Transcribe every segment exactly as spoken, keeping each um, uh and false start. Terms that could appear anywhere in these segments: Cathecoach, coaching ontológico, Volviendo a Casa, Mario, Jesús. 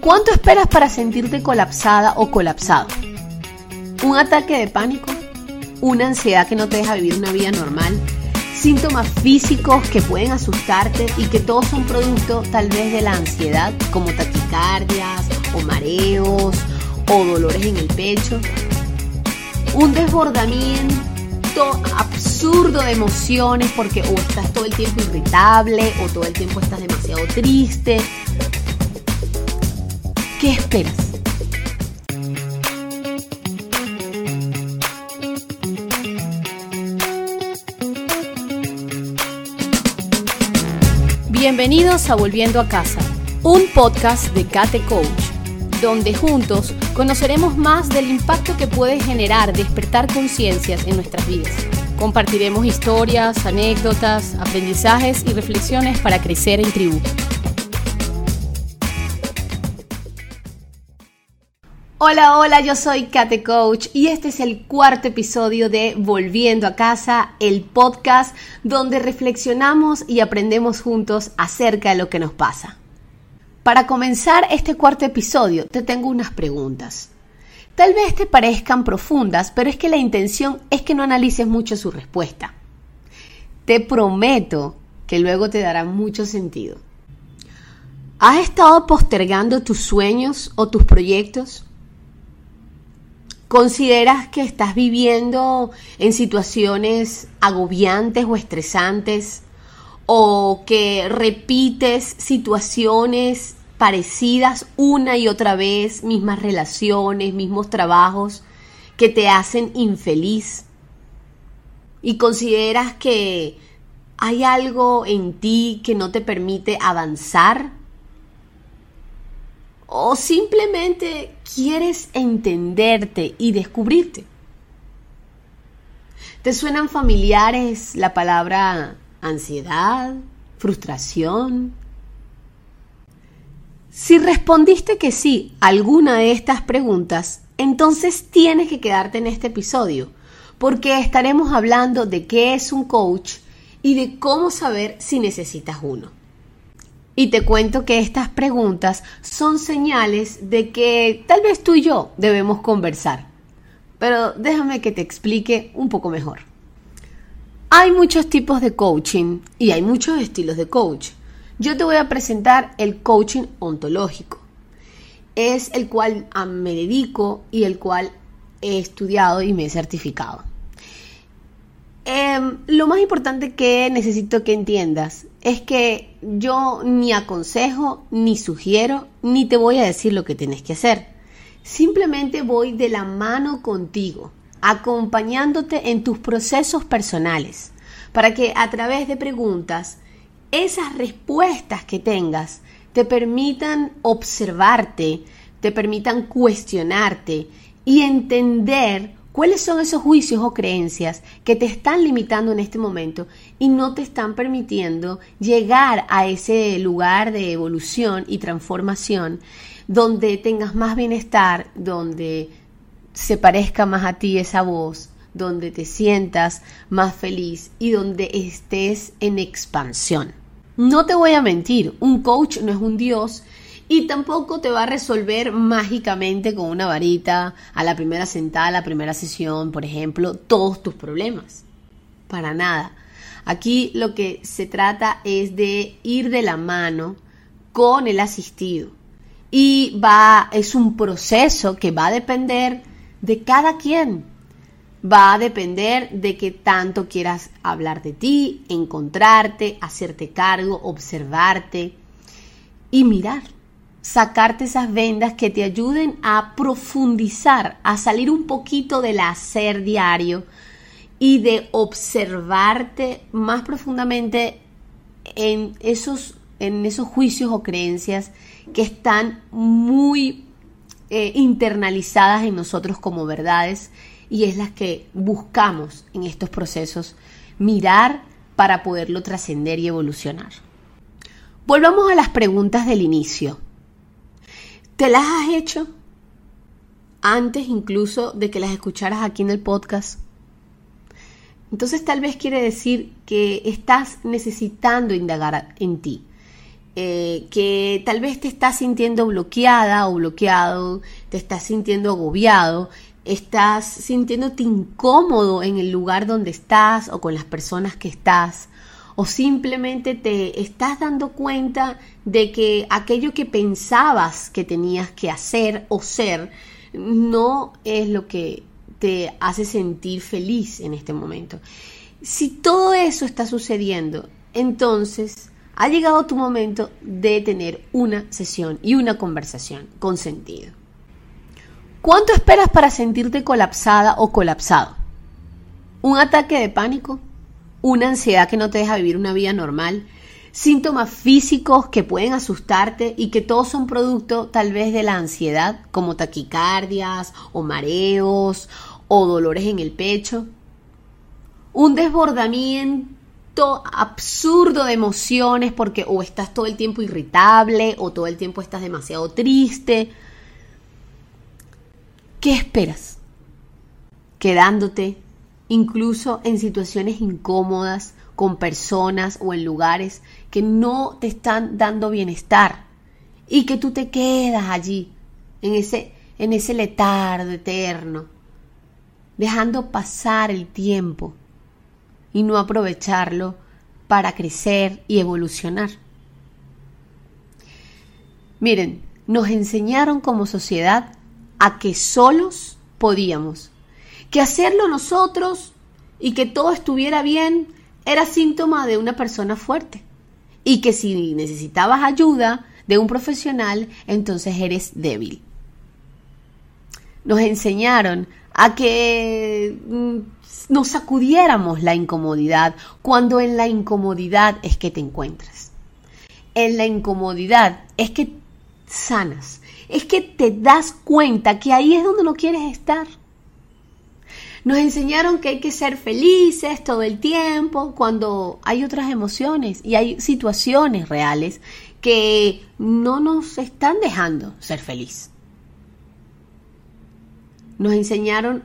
¿Cuánto esperas para sentirte colapsada o colapsado? ¿Un ataque de pánico? ¿Una ansiedad que no te deja vivir una vida normal? ¿Síntomas físicos que pueden asustarte y que todos son producto tal vez de la ansiedad, como taquicardias o mareos o dolores en el pecho? ¿Un desbordamiento absurdo de emociones porque o estás todo el tiempo irritable o todo el tiempo estás demasiado triste? ¿Qué esperas? Bienvenidos a Volviendo a Casa, un podcast de Cathecoach, donde juntos conoceremos más del impacto que puede generar despertar conciencias en nuestras vidas. Compartiremos historias, anécdotas, aprendizajes y reflexiones para crecer en tribu. Hola, hola, yo soy Cathecoach y este es el cuarto episodio de Volviendo a Casa, el podcast donde reflexionamos y aprendemos juntos acerca de lo que nos pasa. Para comenzar este cuarto episodio, te tengo unas preguntas. Tal vez te parezcan profundas, pero es que la intención es que no analices mucho su respuesta. Te prometo que luego te dará mucho sentido. ¿Has estado postergando tus sueños o tus proyectos? ¿Consideras que estás viviendo en situaciones agobiantes o estresantes? ¿O que repites situaciones parecidas una y otra vez, mismas relaciones, mismos trabajos que te hacen infeliz? ¿Y consideras que hay algo en ti que no te permite avanzar? ¿O simplemente quieres entenderte y descubrirte? ¿Te suenan familiares la palabra ansiedad, frustración? Si respondiste que sí a alguna de estas preguntas, entonces tienes que quedarte en este episodio, porque estaremos hablando de qué es un coach y de cómo saber si necesitas uno. Y te cuento que estas preguntas son señales de que tal vez tú y yo debemos conversar. Pero déjame que te explique un poco mejor. Hay muchos tipos de coaching y hay muchos estilos de coach. Yo te voy a presentar el coaching ontológico. Es el cual me dedico y el cual he estudiado y me he certificado. Eh, lo más importante que necesito que entiendas es que yo ni aconsejo, ni sugiero, ni te voy a decir lo que tienes que hacer. Simplemente voy de la mano contigo, acompañándote en tus procesos personales, para que a través de preguntas, esas respuestas que tengas, te permitan observarte, te permitan cuestionarte y entender ¿cuáles son esos juicios o creencias que te están limitando en este momento y no te están permitiendo llegar a ese lugar de evolución y transformación donde tengas más bienestar, donde se parezca más a ti esa voz, donde te sientas más feliz y donde estés en expansión? No te voy a mentir, un coach no es un dios. Y tampoco te va a resolver mágicamente con una varita a la primera sentada, a la primera sesión, por ejemplo, todos tus problemas. Para nada. Aquí lo que se trata es de ir de la mano con el asistido. Y va, es un proceso que va a depender de cada quien. Va a depender de qué tanto quieras hablar de ti, encontrarte, hacerte cargo, observarte y mirar. Sacarte esas vendas que te ayuden a profundizar, a salir un poquito del hacer diario y de observarte más profundamente en esos, en esos juicios o creencias que están muy eh, internalizadas en nosotros como verdades y es las que buscamos en estos procesos mirar para poderlo trascender y evolucionar. Volvamos a las preguntas del inicio. ¿Te las has hecho antes incluso de que las escucharas aquí en el podcast? Entonces tal vez quiere decir que estás necesitando indagar en ti eh, que tal vez te estás sintiendo bloqueada o bloqueado, te estás sintiendo agobiado, estás sintiéndote incómodo en el lugar donde estás o con las personas que estás, o simplemente te estás dando cuenta de que aquello que pensabas que tenías que hacer o ser no es lo que te hace sentir feliz en este momento. Si todo eso está sucediendo, entonces ha llegado tu momento de tener una sesión y una conversación con sentido. ¿Cuánto esperas para sentirte colapsada o colapsado? ¿Un ataque de pánico? ¿Una ansiedad que no te deja vivir una vida normal? ¿Síntomas físicos que pueden asustarte y que todos son producto tal vez de la ansiedad, como taquicardias o mareos o dolores en el pecho? ¿Un desbordamiento absurdo de emociones porque o estás todo el tiempo irritable o todo el tiempo estás demasiado triste? ¿Qué esperas? Quedándote incluso en situaciones incómodas, con personas o en lugares que no te están dando bienestar y que tú te quedas allí, en ese, en ese letargo eterno, dejando pasar el tiempo y no aprovecharlo para crecer y evolucionar. Miren, nos enseñaron como sociedad a que solos podíamos, que hacerlo nosotros y que todo estuviera bien era síntoma de una persona fuerte y que si necesitabas ayuda de un profesional, entonces eres débil. Nos enseñaron a que nos sacudiéramos la incomodidad cuando en la incomodidad es que te encuentras. En la incomodidad es que sanas, es que te das cuenta que ahí es donde no quieres estar. Nos enseñaron que hay que ser felices todo el tiempo cuando hay otras emociones y hay situaciones reales que no nos están dejando ser feliz. Nos enseñaron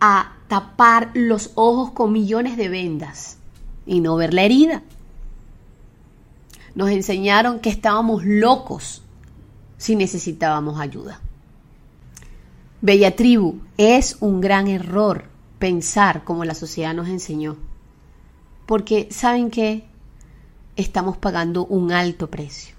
a tapar los ojos con millones de vendas y no ver la herida. Nos enseñaron que estábamos locos si necesitábamos ayuda. Bella tribu, es un gran error pensar como la sociedad nos enseñó, porque ¿saben qué? Estamos pagando un alto precio,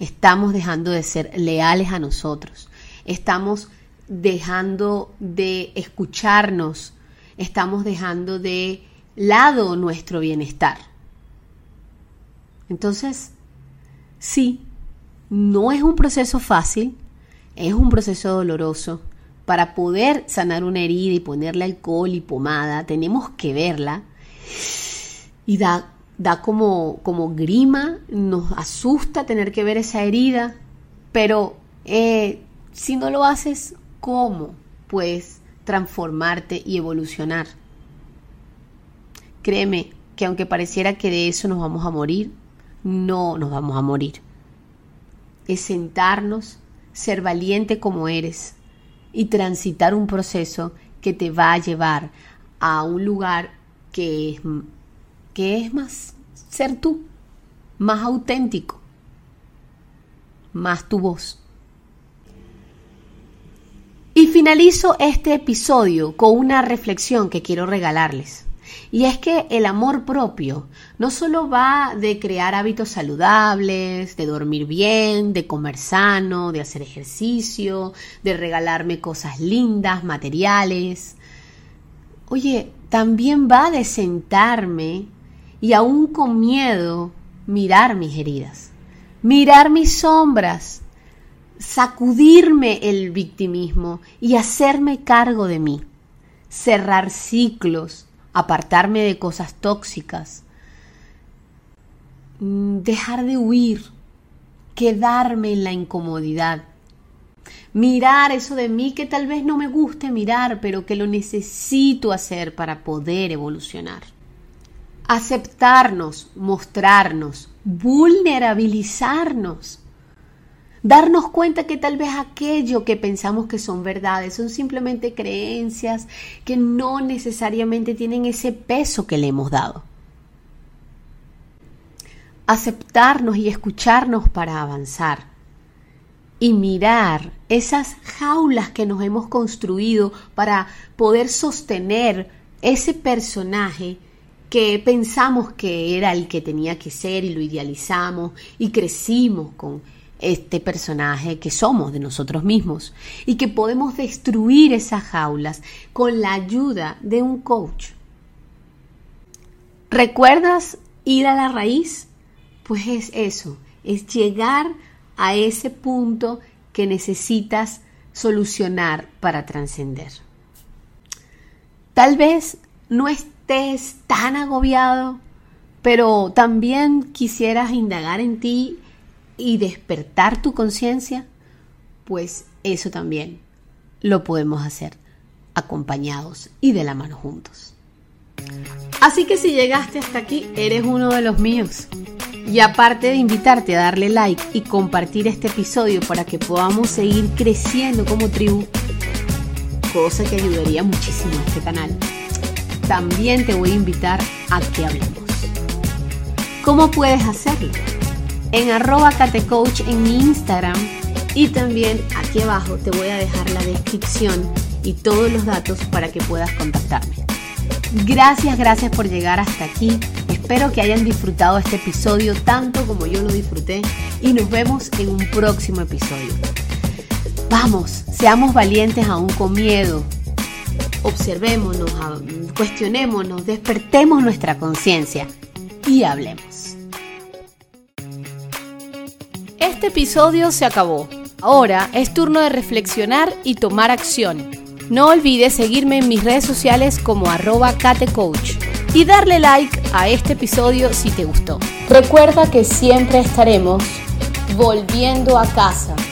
estamos dejando de ser leales a nosotros, estamos dejando de escucharnos, estamos dejando de lado nuestro bienestar. Entonces, sí, no es un proceso fácil, es un proceso doloroso. Para poder sanar una herida y ponerle alcohol y pomada, tenemos que verla. Y da, da como, como grima, nos asusta tener que ver esa herida. Pero eh, si no lo haces, ¿cómo puedes transformarte y evolucionar? Créeme que aunque pareciera que de eso nos vamos a morir, no nos vamos a morir. Es sentarnos, ser valiente como eres y transitar un proceso que te va a llevar a un lugar que es, que es más ser tú, más auténtico, más tu voz. Y finalizo este episodio con una reflexión que quiero regalarles. Y es que el amor propio no solo va de crear hábitos saludables, de dormir bien, de comer sano, de hacer ejercicio, de regalarme cosas lindas, materiales. Oye, también va de sentarme y aún con miedo mirar mis heridas, mirar mis sombras, sacudirme el victimismo y hacerme cargo de mí, cerrar ciclos, apartarme de cosas tóxicas, dejar de huir, quedarme en la incomodidad, mirar eso de mí que tal vez no me guste mirar, pero que lo necesito hacer para poder evolucionar. Aceptarnos, mostrarnos, vulnerabilizarnos, darnos cuenta que tal vez aquello que pensamos que son verdades son simplemente creencias que no necesariamente tienen ese peso que le hemos dado. aceptarnos y escucharnos para avanzar y mirar esas jaulas que nos hemos construido para poder sostener ese personaje que pensamos que era el que tenía que ser y lo idealizamos y crecimos con este personaje que somos de nosotros mismos y que podemos destruir esas jaulas con la ayuda de un coach. ¿Recuerdas ir a la raíz? Pues es eso, es llegar a ese punto que necesitas solucionar para trascender. Tal vez no estés tan agobiado, pero también quisieras indagar en ti y despertar tu conciencia, pues eso también lo podemos hacer acompañados y de la mano juntos. Así que si llegaste hasta aquí, eres uno de los míos. Y aparte de invitarte a darle like y compartir este episodio para que podamos seguir creciendo como tribu, cosa que ayudaría muchísimo a este canal, también te voy a invitar a que hablemos. ¿Cómo puedes hacerlo? En arroba Cathecoach en mi Instagram, y también aquí abajo te voy a dejar la descripción y todos los datos para que puedas contactarme. Gracias, gracias por llegar hasta aquí. Espero que hayan disfrutado este episodio tanto como yo lo disfruté y nos vemos en un próximo episodio. Vamos, seamos valientes aún con miedo. Observémonos, cuestionémonos, despertemos nuestra conciencia y hablemos. Este episodio se acabó. Ahora es turno de reflexionar y tomar acción. No olvides seguirme en mis redes sociales como arroba Cathecoach y darle like a este episodio si te gustó. Recuerda que siempre estaremos volviendo a casa.